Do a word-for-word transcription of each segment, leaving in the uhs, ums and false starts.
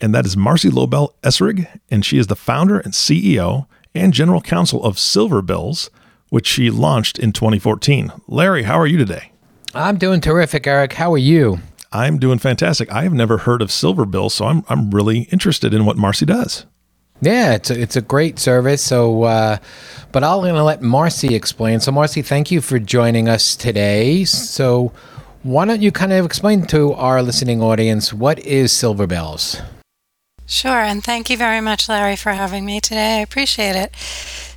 and that is Marcy Lobel Essrig, and she is the founder and C E O and general counsel of SilverBills, which she launched in twenty fourteen. Larry, how are you today? I'm doing terrific, Eric. How are you? I'm doing fantastic. I have never heard of SilverBills, so I'm I'm really interested in what Marcy does. Yeah, it's a, it's a great service. So, uh, but I'm going to let Marcy explain. So, Marcy, thank you for joining us today. So, why don't you kind of explain to our listening audience what is SilverBills? Sure, and thank you very much, Larry, for having me today. I appreciate it.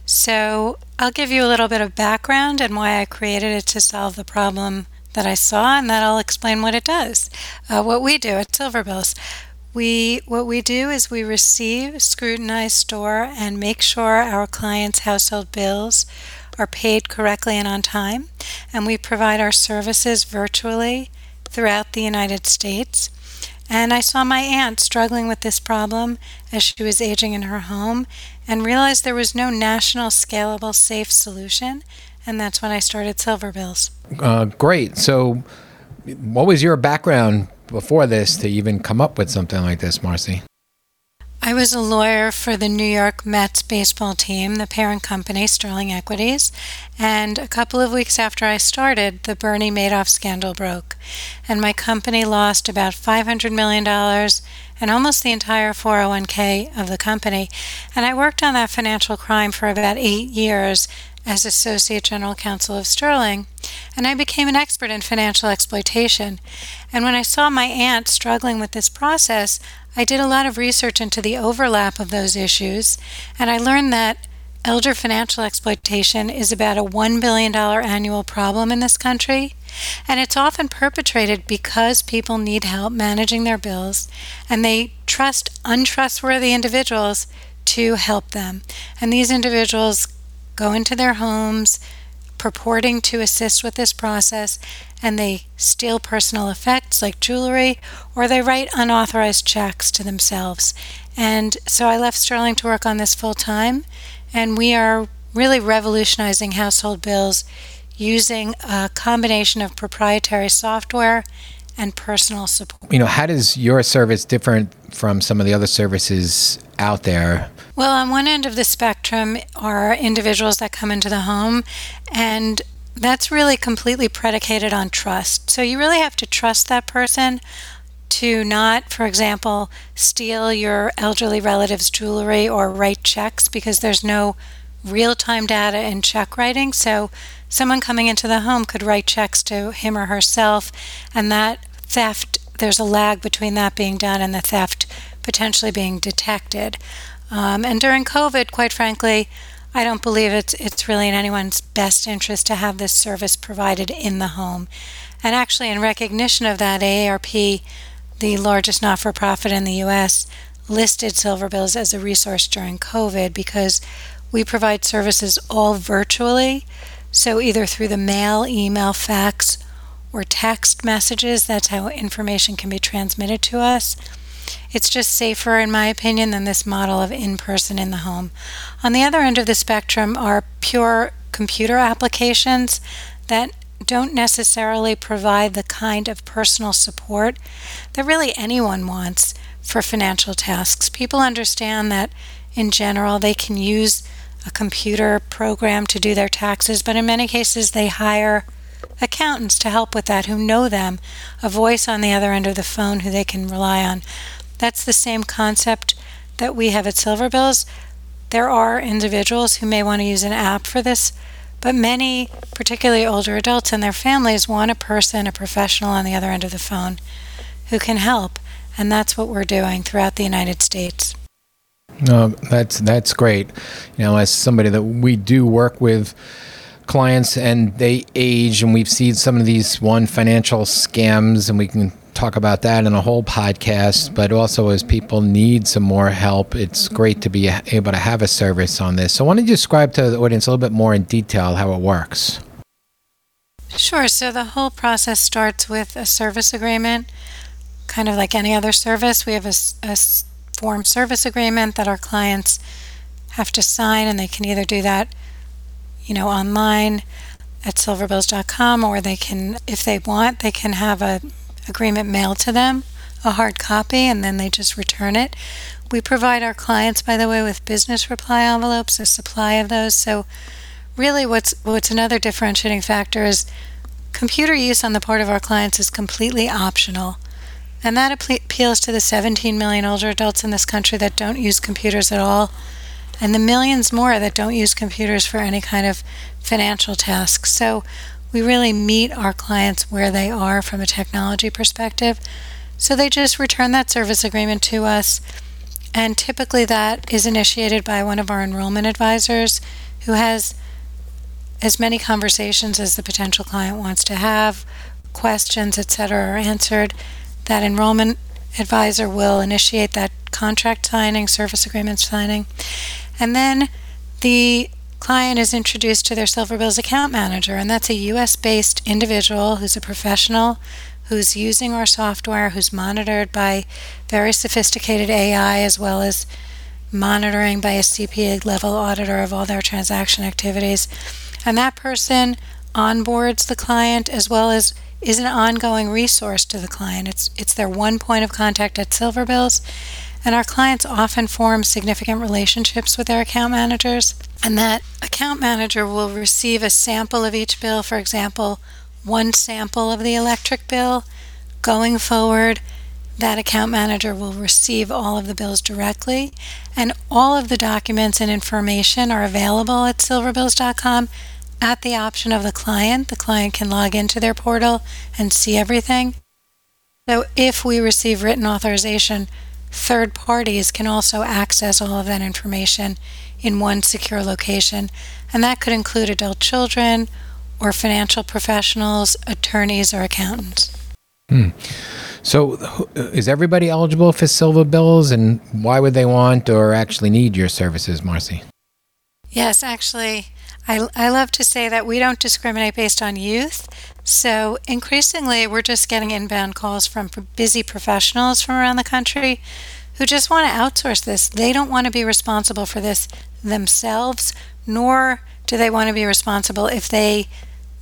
So, I'll give you a little bit of background and why I created it to solve the problem that I saw, and then I'll explain what it does, uh, what we do at SilverBills. We what we do is we receive, scrutinize, store, and make sure our clients' household bills are paid correctly and on time. And we provide our services virtually throughout the United States. And I saw my aunt struggling with this problem as she was aging in her home and realized there was no national, scalable, safe solution. And that's when I started SilverBills. Uh, great. So what was your background before this to even come up with something like this, Marcy? I was a lawyer for the New York Mets baseball team, the parent company, Sterling Equities, and a couple of weeks after I started, the Bernie Madoff scandal broke, and my company lost about five hundred million dollars and almost the entire four oh one k of the company, and I worked on that financial crime for about eight years as Associate General Counsel of Sterling, and I became an expert in financial exploitation. And when I saw my aunt struggling with this process, I did a lot of research into the overlap of those issues, and I learned that elder financial exploitation is about a one billion dollars annual problem in this country, and it's often perpetrated because people need help managing their bills, and they trust untrustworthy individuals to help them. And these individuals go into their homes purporting to assist with this process, and they steal personal effects like jewelry, or they write unauthorized checks to themselves. And so I left Sterling to work on this full time, and we are really revolutionizing household bills using a combination of proprietary software and personal support. You know, how does your service differ from some of the other services out there? Well, on one end of the spectrum are individuals that come into the home, and that's really completely predicated on trust. So you really have to trust that person to not, for example, steal your elderly relative's jewelry or write checks, because there's no real-time data in check writing. So someone coming into the home could write checks to him or herself, and that theft, there's a lag between that being done and the theft potentially being detected. Um, and during COVID, quite frankly, I don't believe it's it's really in anyone's best interest to have this service provided in the home. And actually, in recognition of that, A A R P, the largest not-for-profit in the U S, listed SilverBills as a resource during COVID because we provide services all virtually. So either through the mail, email, fax, or text messages, that's how information can be transmitted to us. It's just safer, in my opinion, than this model of in-person in the home. On the other end of the spectrum are pure computer applications that don't necessarily provide the kind of personal support that really anyone wants for financial tasks. People understand that, in general, they can use a computer program to do their taxes, but in many cases they hire accountants to help with that who know them, a voice on the other end of the phone who they can rely on. That's the same concept that we have at SilverBills. There are individuals who may want to use an app for this, but many, particularly older adults and their families, want a person, a professional on the other end of the phone who can help, and that's what we're doing throughout the United States. No, that's that's great. You know, as somebody that we do work with clients and they age, and we've seen some of these one financial scams, and we can talk about that in a whole podcast, but also as people need some more help, it's great to be able to have a service on this. So I want to describe to the audience a little bit more in detail how it works. Sure. So the whole process starts with a service agreement. Kind of like any other service, we have a, a form service agreement that our clients have to sign, and they can either do that, you know, online at silver bills dot com, or they can, if they want, they can have a agreement mailed to them, a hard copy, and then they just return it. We provide our clients, by the way, with business reply envelopes, a supply of those. So really what's what's another differentiating factor is computer use on the part of our clients is completely optional. And that appeals to the seventeen million older adults in this country that don't use computers at all, and the millions more that don't use computers for any kind of financial task. So we really meet our clients where they are from a technology perspective. So they just return that service agreement to us, and typically that is initiated by one of our enrollment advisors who has as many conversations as the potential client wants to have. Questions, et cetera, are answered. That enrollment advisor will initiate that contract signing, service agreement signing, and then the client is introduced to their SilverBills account manager, and that's a U S based individual who's a professional, who's using our software, who's monitored by very sophisticated A I, as well as monitoring by a C P A-level auditor of all their transaction activities. And that person onboards the client, as well as is an ongoing resource to the client. It's, it's their one point of contact at SilverBills. And our clients often form significant relationships with their account managers, and that account manager will receive a sample of each bill. For example, one sample of the electric bill. Going forward, that account manager will receive all of the bills directly, and all of the documents and information are available at silver bills dot com at the option of the client. The client can log into their portal and see everything. So if we receive written authorization, third parties can also access all of that information in one secure location, and that could include adult children or financial professionals, attorneys, or accountants. Hmm. So is everybody eligible for SilverBills, and why would they want or actually need your services, Marcy? Yes, actually, I, I love to say that we don't discriminate based on youth. So increasingly, we're just getting inbound calls from busy professionals from around the country who just want to outsource this. They don't want to be responsible for this themselves, nor do they want to be responsible if they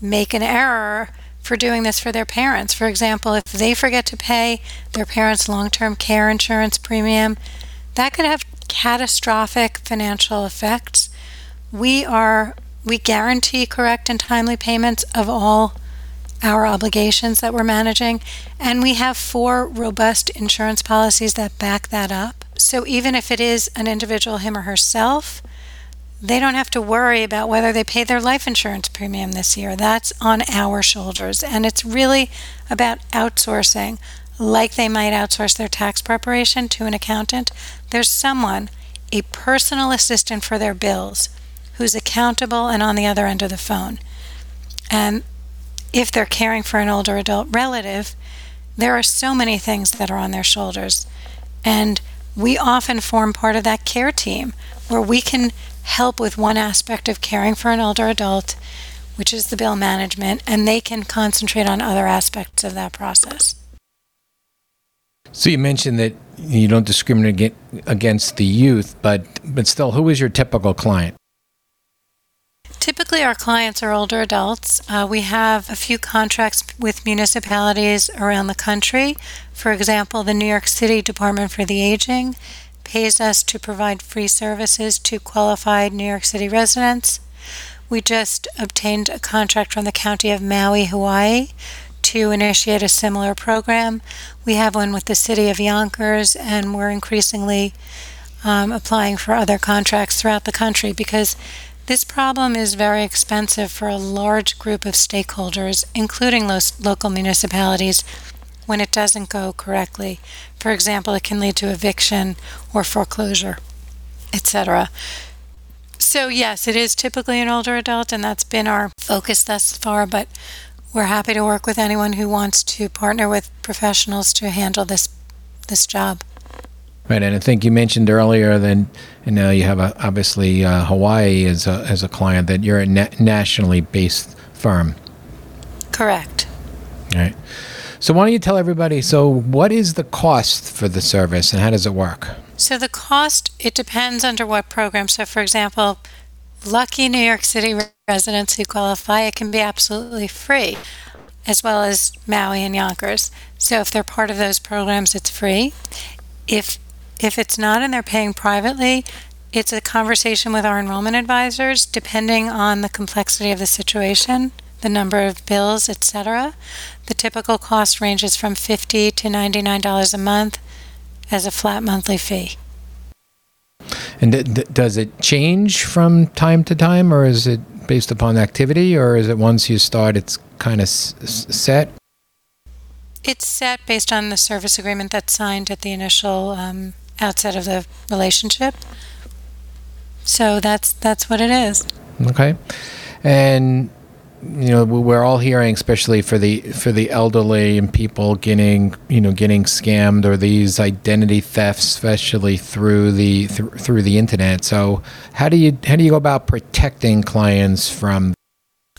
make an error for doing this for their parents. For example, if they forget to pay their parents' long-term care insurance premium, that could have catastrophic financial effects. We are we guarantee correct and timely payments of all our obligations that we're managing, and we have four robust insurance policies that back that up. So even if it is an individual, him or herself, they don't have to worry about whether they pay their life insurance premium this year. That's on our shoulders, and it's really about outsourcing. Like they might outsource their tax preparation to an accountant, there's someone, a personal assistant for their bills, who's accountable and on the other end of the phone. And if they're caring for an older adult relative, there are so many things that are on their shoulders. And we often form part of that care team where we can help with one aspect of caring for an older adult, which is the bill management, and they can concentrate on other aspects of that process. So you mentioned that you don't discriminate against the youth, but, but still, who is your typical client? Typically, our clients are older adults. Uh, we have a few contracts with municipalities around the country. For example, the New York City Department for the Aging pays us to provide free services to qualified New York City residents. We just obtained a contract from the County of Maui, Hawaii, to initiate a similar program. We have one with the City of Yonkers, and we're increasingly um, applying for other contracts throughout the country, because this problem is very expensive for a large group of stakeholders, including lo- local municipalities, when it doesn't go correctly. For example, it can lead to eviction or foreclosure, et cetera. So yes, it is typically an older adult, and that's been our focus thus far, but We're happy to work with anyone who wants to partner with professionals to handle this this job. Right, and I think you mentioned earlier then, and now you have a, obviously uh, Hawaii as a, as a client, that you're a na- nationally based firm. Correct. All right. So why don't you tell everybody, so what is the cost for the service and how does it work? So the cost, it depends under what program. So for example, lucky New York City residents who qualify, it can be absolutely free, as well as Maui and Yonkers. So if they're part of those programs, it's free. If if it's not and they're paying privately, it's a conversation with our enrollment advisors, depending on the complexity of the situation, the number of bills, et cetera. The typical cost ranges from fifty dollars to ninety-nine dollars a month as a flat monthly fee. And th- th- does it change from time to time, or is it based upon activity, or is it once you start, it's kind of s- set? It's set based on the service agreement that's signed at the initial um, outset of the relationship. So that's that's what it is. Okay. And you know, we're all hearing, especially for the for the elderly and people getting, you know, getting scammed or these identity thefts, especially through the th- through the internet. So how do you how do you go about protecting clients from?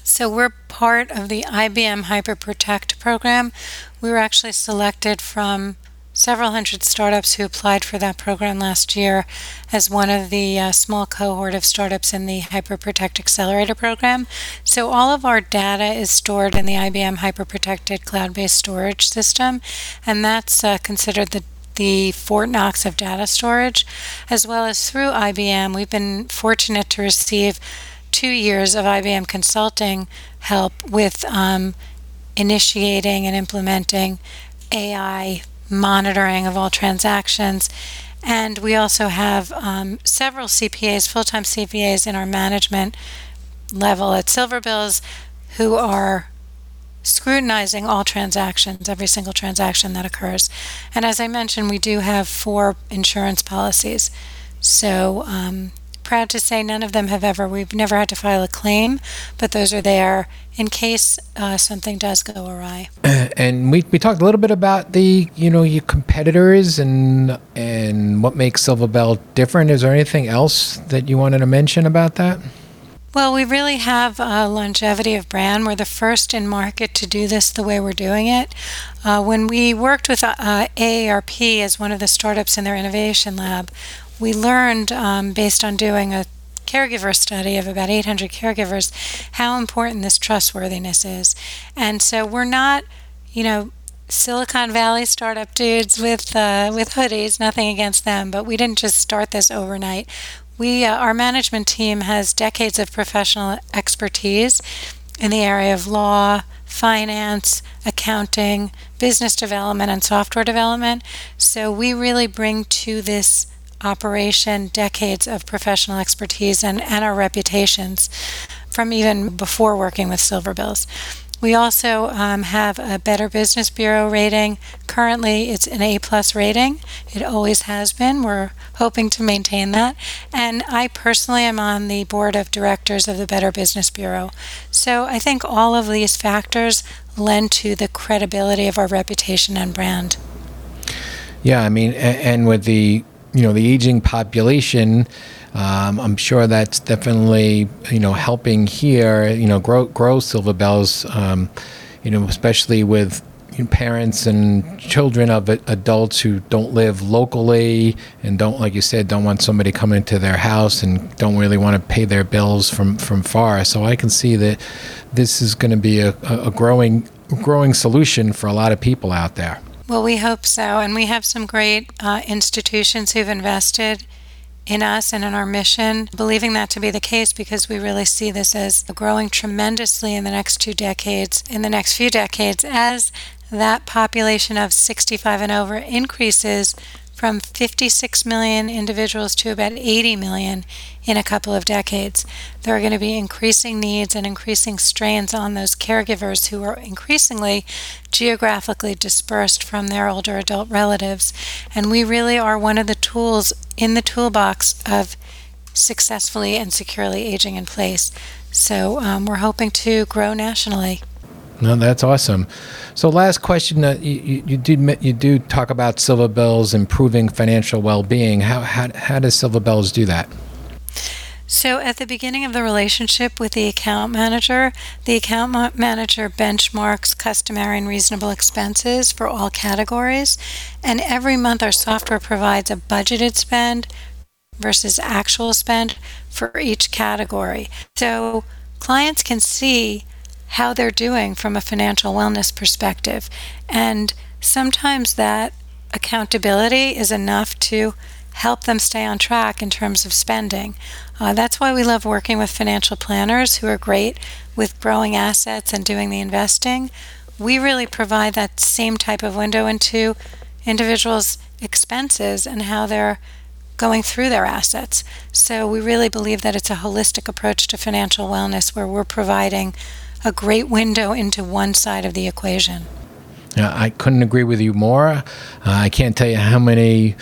So we're part of the I B M HyperProtect program. We were actually selected from several hundred startups who applied for that program last year as one of the uh, small cohort of startups in the HyperProtect Accelerator program. So all of our data is stored in the I B M HyperProtected cloud-based storage system, and that's uh, considered the, the Fort Knox of data storage, as well as through I B M. We've been fortunate to receive two years of I B M consulting help with um, initiating and implementing A I monitoring of all transactions. And we also have um, several C P As, full-time C P As in our management level at SilverBills who are scrutinizing all transactions, every single transaction that occurs. And as I mentioned, we do have four insurance policies. So um, proud to say none of them have ever, we've never had to file a claim, but those are there in case uh, something does go awry. And we, we talked a little bit about the, you know, your competitors and and what makes SilverBills different. Is there anything else that you wanted to mention about that? Well, we really have uh, longevity of brand. We're the first in market to do this the way we're doing it. Uh, when we worked with uh, A A R P as one of the startups in their innovation lab, we learned, um, based on doing a caregiver study of about eight hundred caregivers, how important this trustworthiness is. And so we're not, you know, Silicon Valley startup dudes with uh, with hoodies, nothing against them, but we didn't just start this overnight. We, uh, our management team has decades of professional expertise in the area of law, finance, accounting, business development, and software development. So we really bring to this operation decades of professional expertise and, and our reputations from even before working with SilverBills. We also um, have a Better Business Bureau rating. Currently, it's an A-plus rating. It always has been. We're hoping to maintain that. And I personally am on the board of directors of the Better Business Bureau. So I think all of these factors lend to the credibility of our reputation and brand. Yeah, I mean, and with the you know, the aging population, um, I'm sure that's definitely, you know, helping here, you know, grow, grow SilverBills, um, you know, especially with parents and children of adults who don't live locally and don't, like you said, don't want somebody coming to their house and don't really want to pay their bills from, from far. So I can see that this is going to be a, a growing, growing solution for a lot of people out there. Well, we hope so, and we have some great uh, institutions who've invested in us and in our mission, believing that to be the case because we really see this as growing tremendously in the next two decades, in the next few decades, as that population of sixty-five and over increases from fifty-six million individuals to about eighty million in a couple of decades. There are going to be increasing needs and increasing strains on those caregivers who are increasingly geographically dispersed from their older adult relatives. And we really are one of the tools in the toolbox of successfully and securely aging in place. So um, we're hoping to grow nationally. No, that's awesome. So last question, uh, you, you, do, you do talk about SilverBills improving financial well-being. How, how, how does SilverBills do that? So at the beginning of the relationship with the account manager, the account ma- manager benchmarks customary and reasonable expenses for all categories. And every month our software provides a budgeted spend versus actual spend for each category. So clients can see how they're doing from a financial wellness perspective. And sometimes that accountability is enough to help them stay on track in terms of spending. Uh, that's why we love working with financial planners who are great with growing assets and doing the investing. We really provide that same type of window into individuals' expenses and how they're going through their assets. So we really believe that it's a holistic approach to financial wellness where we're providing a great window into one side of the equation. Uh, I couldn't agree with you more. Uh, I can't tell you how many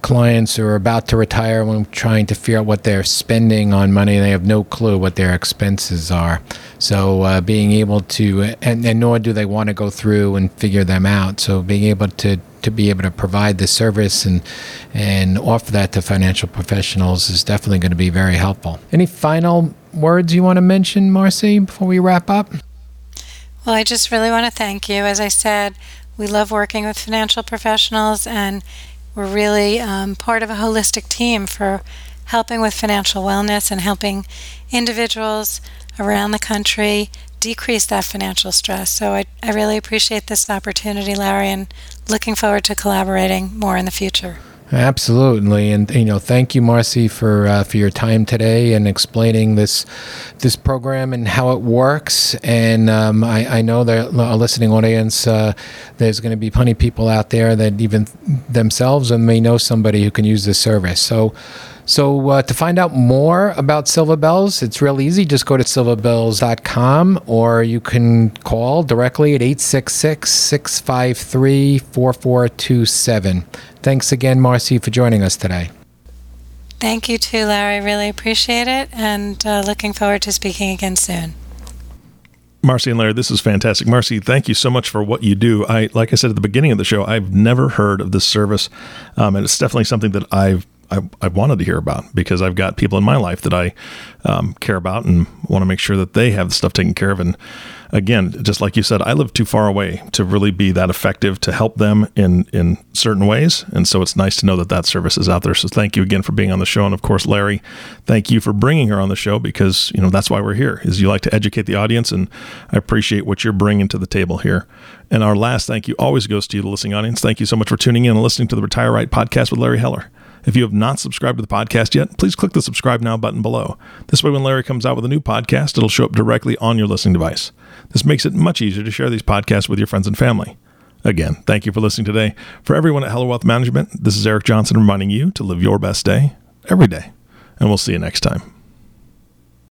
clients who are about to retire when trying to figure out what they're spending on money, they have no clue what their expenses are. So uh, being able to, and, and nor do they want to go through and figure them out. So being able to, to be able to provide the service and, and offer that to financial professionals is definitely going to be very helpful. Any final words you want to mention, Marcy, before we wrap up? Well, I just really want to thank you. As I said, we love working with financial professionals, and we're really um, part of a holistic team for helping with financial wellness and helping individuals around the country decrease that financial stress. So I, I really appreciate this opportunity, Larry, and looking forward to collaborating more in the future. Absolutely, and you know, thank you, Marcy, for uh, for your time today and explaining this this program and how it works. And um, I, I know that our listening audience, uh, there's going to be plenty of people out there that even themselves and may know somebody who can use this service. So, so uh, to find out more about SilverBills, it's real easy. Just go to silver bills dot com, or you can call directly at eight six six, six five three, four four two seven. Thanks again, Marcy, for joining us today. Thank you too, Larry. Really appreciate it, and uh, looking forward to speaking again soon. Marcy and Larry, this is fantastic. Marcy, thank you so much for what you do. I, like I said at the beginning of the show, I've never heard of this service, um, and it's definitely something that I've I, I wanted to hear about, because I've got people in my life that I um, care about and want to make sure that they have the stuff taken care of. And again, just like you said, I live too far away to really be that effective to help them in, in certain ways. And so it's nice to know that that service is out there. So thank you again for being on the show. And of course, Larry, thank you for bringing her on the show, because you know that's why we're here, is you like to educate the audience. And I appreciate what you're bringing to the table here. And our last thank you always goes to you, the listening audience. Thank you so much for tuning in and listening to the Retire Right Podcast with Larry Heller. If you have not subscribed to the podcast yet, please click the subscribe now button below. This way, when Larry comes out with a new podcast, it'll show up directly on your listening device. This makes it much easier to share these podcasts with your friends and family. Again, thank you for listening today. For everyone at Heller Wealth Management, this is Eric Johnson reminding you to live your best day every day, and we'll see you next time.